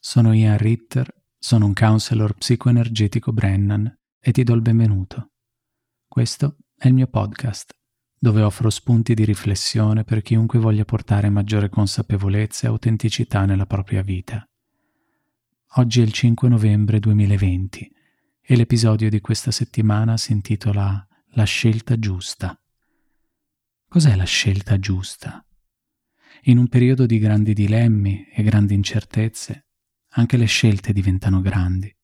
Sono Ian Ritter, sono un counselor psicoenergetico Brennan e ti do il benvenuto. Questo è il mio podcast, dove offro spunti di riflessione per chiunque voglia portare maggiore consapevolezza e autenticità nella propria vita. Oggi è il 5 novembre 2020 e l'episodio di questa settimana si intitola La scelta giusta. Cos'è la scelta giusta? In un periodo di grandi dilemmi e grandi incertezze, anche le scelte diventano grandi.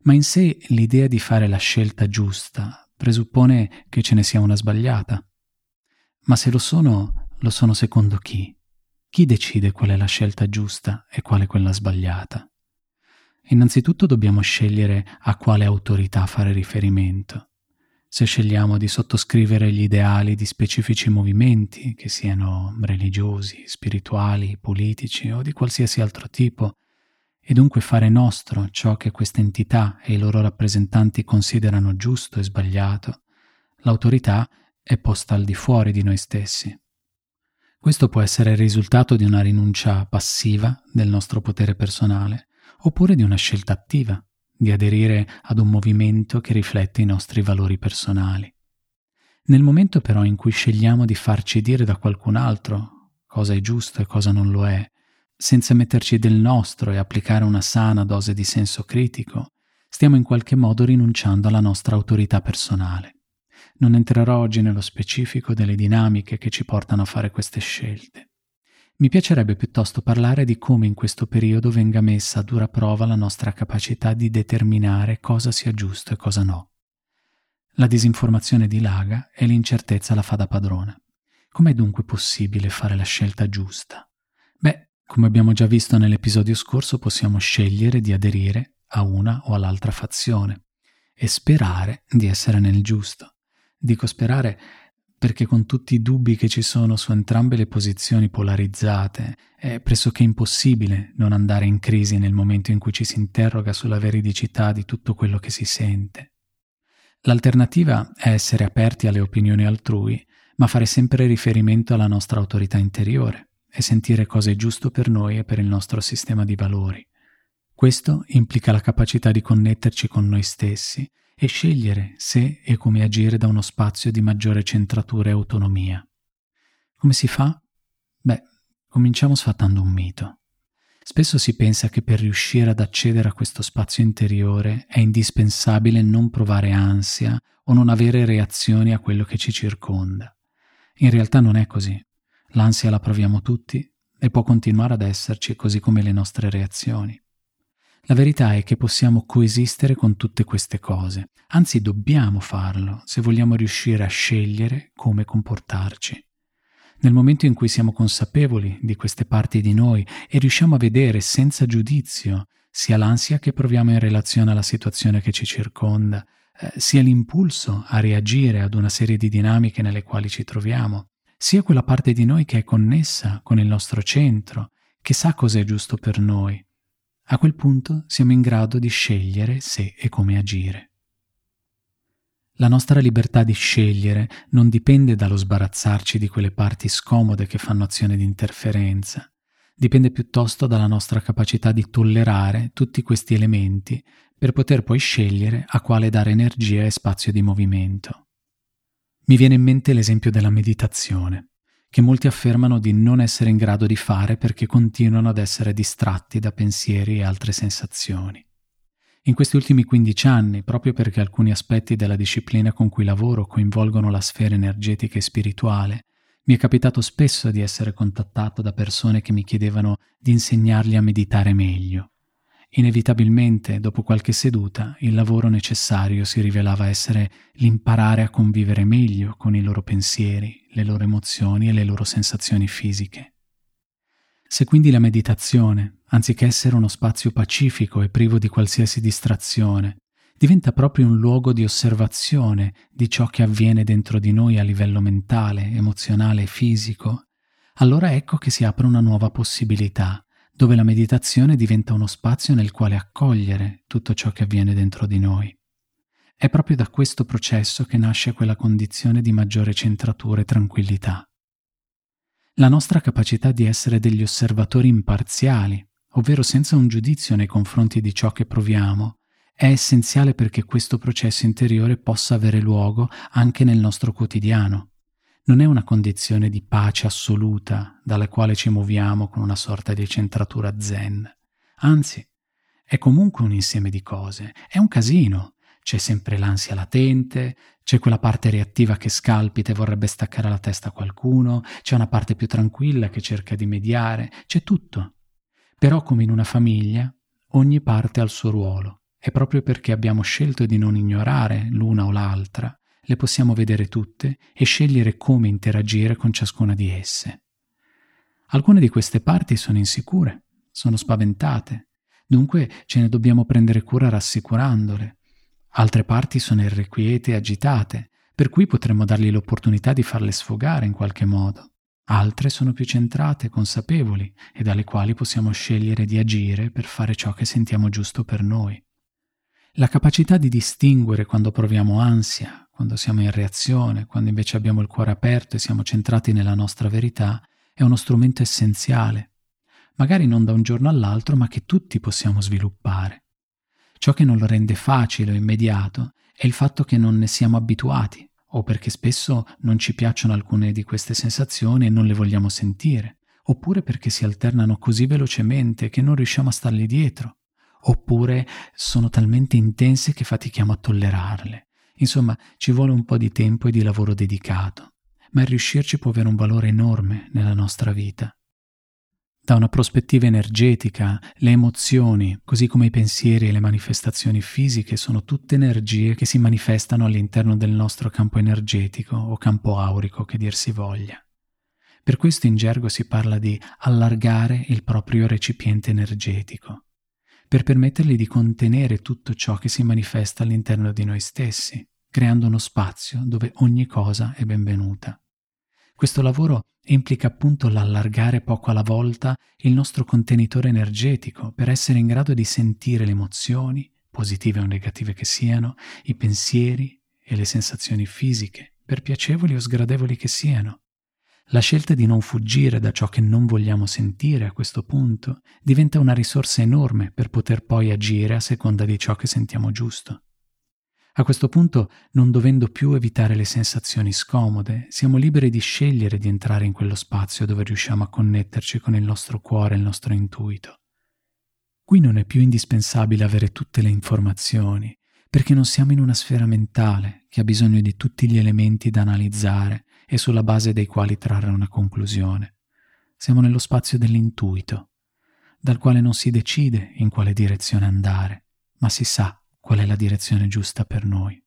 Ma in sé l'idea di fare la scelta giusta presuppone che ce ne sia una sbagliata. Ma se lo sono secondo chi? Chi decide qual è la scelta giusta e qual è quella sbagliata? Innanzitutto dobbiamo scegliere a quale autorità fare riferimento. Se scegliamo di sottoscrivere gli ideali di specifici movimenti, che siano religiosi, spirituali, politici o di qualsiasi altro tipo, e dunque fare nostro ciò che queste entità e i loro rappresentanti considerano giusto e sbagliato, l'autorità è posta al di fuori di noi stessi. Questo può essere il risultato di una rinuncia passiva del nostro potere personale, oppure di una scelta attiva, di aderire ad un movimento che riflette i nostri valori personali. Nel momento però in cui scegliamo di farci dire da qualcun altro cosa è giusto e cosa non lo è, senza metterci del nostro e applicare una sana dose di senso critico, stiamo in qualche modo rinunciando alla nostra autorità personale. Non entrerò oggi nello specifico delle dinamiche che ci portano a fare queste scelte. Mi piacerebbe piuttosto parlare di come in questo periodo venga messa a dura prova la nostra capacità di determinare cosa sia giusto e cosa no. La disinformazione dilaga e l'incertezza la fa da padrona. Com'è dunque possibile fare la scelta giusta? Beh, come abbiamo già visto nell'episodio scorso, possiamo scegliere di aderire a una o all'altra fazione e sperare di essere nel giusto. Dico sperare perché con tutti i dubbi che ci sono su entrambe le posizioni polarizzate è pressoché impossibile non andare in crisi nel momento in cui ci si interroga sulla veridicità di tutto quello che si sente. L'alternativa è essere aperti alle opinioni altrui, ma fare sempre riferimento alla nostra autorità interiore e sentire cosa è giusto per noi e per il nostro sistema di valori. Questo implica la capacità di connetterci con noi stessi e scegliere se e come agire da uno spazio di maggiore centratura e autonomia. Come si fa? Beh, cominciamo sfatando un mito. Spesso si pensa che per riuscire ad accedere a questo spazio interiore è indispensabile non provare ansia o non avere reazioni a quello che ci circonda. In realtà non è così. L'ansia la proviamo tutti e può continuare ad esserci, così come le nostre reazioni. La verità è che possiamo coesistere con tutte queste cose, anzi dobbiamo farlo se vogliamo riuscire a scegliere come comportarci. Nel momento in cui siamo consapevoli di queste parti di noi e riusciamo a vedere senza giudizio sia l'ansia che proviamo in relazione alla situazione che ci circonda, sia l'impulso a reagire ad una serie di dinamiche nelle quali ci troviamo, sia quella parte di noi che è connessa con il nostro centro, che sa cosa è giusto per noi, a quel punto siamo in grado di scegliere se e come agire. La nostra libertà di scegliere non dipende dallo sbarazzarci di quelle parti scomode che fanno azione di interferenza, dipende piuttosto dalla nostra capacità di tollerare tutti questi elementi per poter poi scegliere a quale dare energia e spazio di movimento. Mi viene in mente l'esempio della meditazione, che molti affermano di non essere in grado di fare perché continuano ad essere distratti da pensieri e altre sensazioni. In questi ultimi 15 anni, proprio perché alcuni aspetti della disciplina con cui lavoro coinvolgono la sfera energetica e spirituale, mi è capitato spesso di essere contattato da persone che mi chiedevano di insegnargli a meditare meglio. Inevitabilmente, dopo qualche seduta, il lavoro necessario si rivelava essere l'imparare a convivere meglio con i loro pensieri, le loro emozioni e le loro sensazioni fisiche. Se quindi la meditazione, anziché essere uno spazio pacifico e privo di qualsiasi distrazione, diventa proprio un luogo di osservazione di ciò che avviene dentro di noi a livello mentale, emozionale e fisico, allora ecco che si apre una nuova possibilità, dove la meditazione diventa uno spazio nel quale accogliere tutto ciò che avviene dentro di noi. È proprio da questo processo che nasce quella condizione di maggiore centratura e tranquillità. La nostra capacità di essere degli osservatori imparziali, ovvero senza un giudizio nei confronti di ciò che proviamo, è essenziale perché questo processo interiore possa avere luogo anche nel nostro quotidiano. Non è una condizione di pace assoluta dalla quale ci muoviamo con una sorta di centratura zen. Anzi, è comunque un insieme di cose, è un casino. C'è sempre l'ansia latente, c'è quella parte reattiva che scalpita e vorrebbe staccare la testa a qualcuno, c'è una parte più tranquilla che cerca di mediare, c'è tutto. Però come in una famiglia, ogni parte ha il suo ruolo e proprio perché abbiamo scelto di non ignorare l'una o l'altra, le possiamo vedere tutte e scegliere come interagire con ciascuna di esse. Alcune di queste parti sono insicure, sono spaventate, dunque ce ne dobbiamo prendere cura rassicurandole. Altre parti sono irrequiete e agitate, per cui potremmo dargli l'opportunità di farle sfogare in qualche modo. Altre sono più centrate, consapevoli, e dalle quali possiamo scegliere di agire per fare ciò che sentiamo giusto per noi. La capacità di distinguere quando proviamo ansia, quando siamo in reazione, quando invece abbiamo il cuore aperto e siamo centrati nella nostra verità, è uno strumento essenziale, magari non da un giorno all'altro, ma che tutti possiamo sviluppare. Ciò che non lo rende facile o immediato è il fatto che non ne siamo abituati o perché spesso non ci piacciono alcune di queste sensazioni e non le vogliamo sentire, oppure perché si alternano così velocemente che non riusciamo a stargli dietro, oppure sono talmente intense che fatichiamo a tollerarle. Insomma, ci vuole un po' di tempo e di lavoro dedicato, ma il riuscirci può avere un valore enorme nella nostra vita. Da una prospettiva energetica, le emozioni, così come i pensieri e le manifestazioni fisiche, sono tutte energie che si manifestano all'interno del nostro campo energetico o campo aurico, che dir si voglia. Per questo in gergo si parla di allargare il proprio recipiente energetico, per permettergli di contenere tutto ciò che si manifesta all'interno di noi stessi, creando uno spazio dove ogni cosa è benvenuta. Questo lavoro implica appunto l'allargare poco alla volta il nostro contenitore energetico per essere in grado di sentire le emozioni, positive o negative che siano, i pensieri e le sensazioni fisiche, per piacevoli o sgradevoli che siano. La scelta di non fuggire da ciò che non vogliamo sentire a questo punto diventa una risorsa enorme per poter poi agire a seconda di ciò che sentiamo giusto. A questo punto, non dovendo più evitare le sensazioni scomode, siamo liberi di scegliere di entrare in quello spazio dove riusciamo a connetterci con il nostro cuore e il nostro intuito. Qui non è più indispensabile avere tutte le informazioni, perché non siamo in una sfera mentale che ha bisogno di tutti gli elementi da analizzare e sulla base dei quali trarre una conclusione. Siamo nello spazio dell'intuito, dal quale non si decide in quale direzione andare, ma si sa qual è la direzione giusta per noi.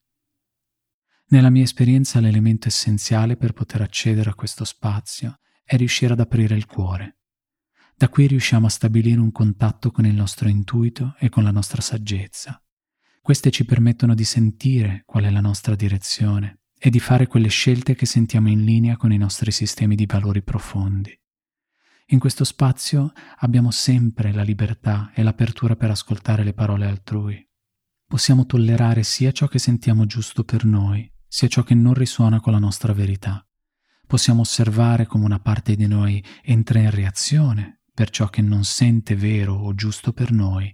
Nella mia esperienza l'elemento essenziale per poter accedere a questo spazio è riuscire ad aprire il cuore. Da qui riusciamo a stabilire un contatto con il nostro intuito e con la nostra saggezza. Queste ci permettono di sentire qual è la nostra direzione e di fare quelle scelte che sentiamo in linea con i nostri sistemi di valori profondi. In questo spazio abbiamo sempre la libertà e l'apertura per ascoltare le parole altrui. Possiamo tollerare sia ciò che sentiamo giusto per noi, sia ciò che non risuona con la nostra verità. Possiamo osservare come una parte di noi entra in reazione per ciò che non sente vero o giusto per noi,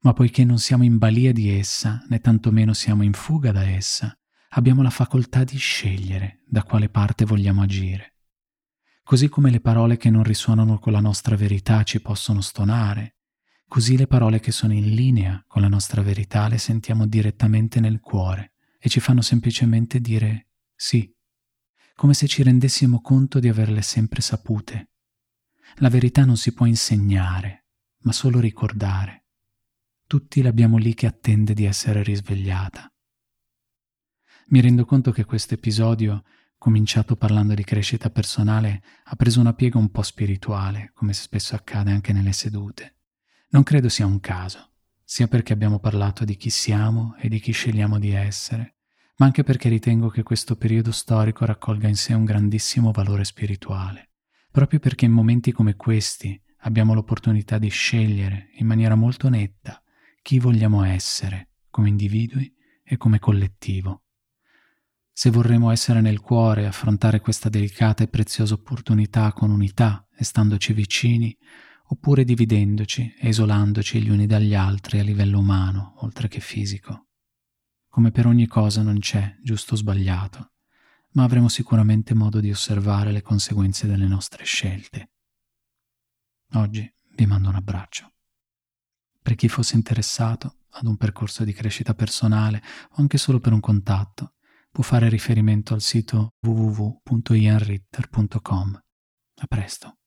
ma poiché non siamo in balia di essa, né tantomeno siamo in fuga da essa, abbiamo la facoltà di scegliere da quale parte vogliamo agire. Così come le parole che non risuonano con la nostra verità ci possono stonare, così le parole che sono in linea con la nostra verità le sentiamo direttamente nel cuore e ci fanno semplicemente dire sì, come se ci rendessimo conto di averle sempre sapute. La verità non si può insegnare, ma solo ricordare. Tutti l'abbiamo lì che attende di essere risvegliata. Mi rendo conto che questo episodio, cominciato parlando di crescita personale, ha preso una piega un po' spirituale, come spesso accade anche nelle sedute. Non credo sia un caso, sia perché abbiamo parlato di chi siamo e di chi scegliamo di essere, ma anche perché ritengo che questo periodo storico raccolga in sé un grandissimo valore spirituale, proprio perché in momenti come questi abbiamo l'opportunità di scegliere in maniera molto netta chi vogliamo essere come individui e come collettivo. Se vorremmo essere nel cuore e affrontare questa delicata e preziosa opportunità con unità e standoci vicini, oppure dividendoci e isolandoci gli uni dagli altri a livello umano, oltre che fisico. Come per ogni cosa non c'è giusto o sbagliato, ma avremo sicuramente modo di osservare le conseguenze delle nostre scelte. Oggi vi mando un abbraccio. Per chi fosse interessato ad un percorso di crescita personale o anche solo per un contatto, può fare riferimento al sito www.ianritter.com. A presto.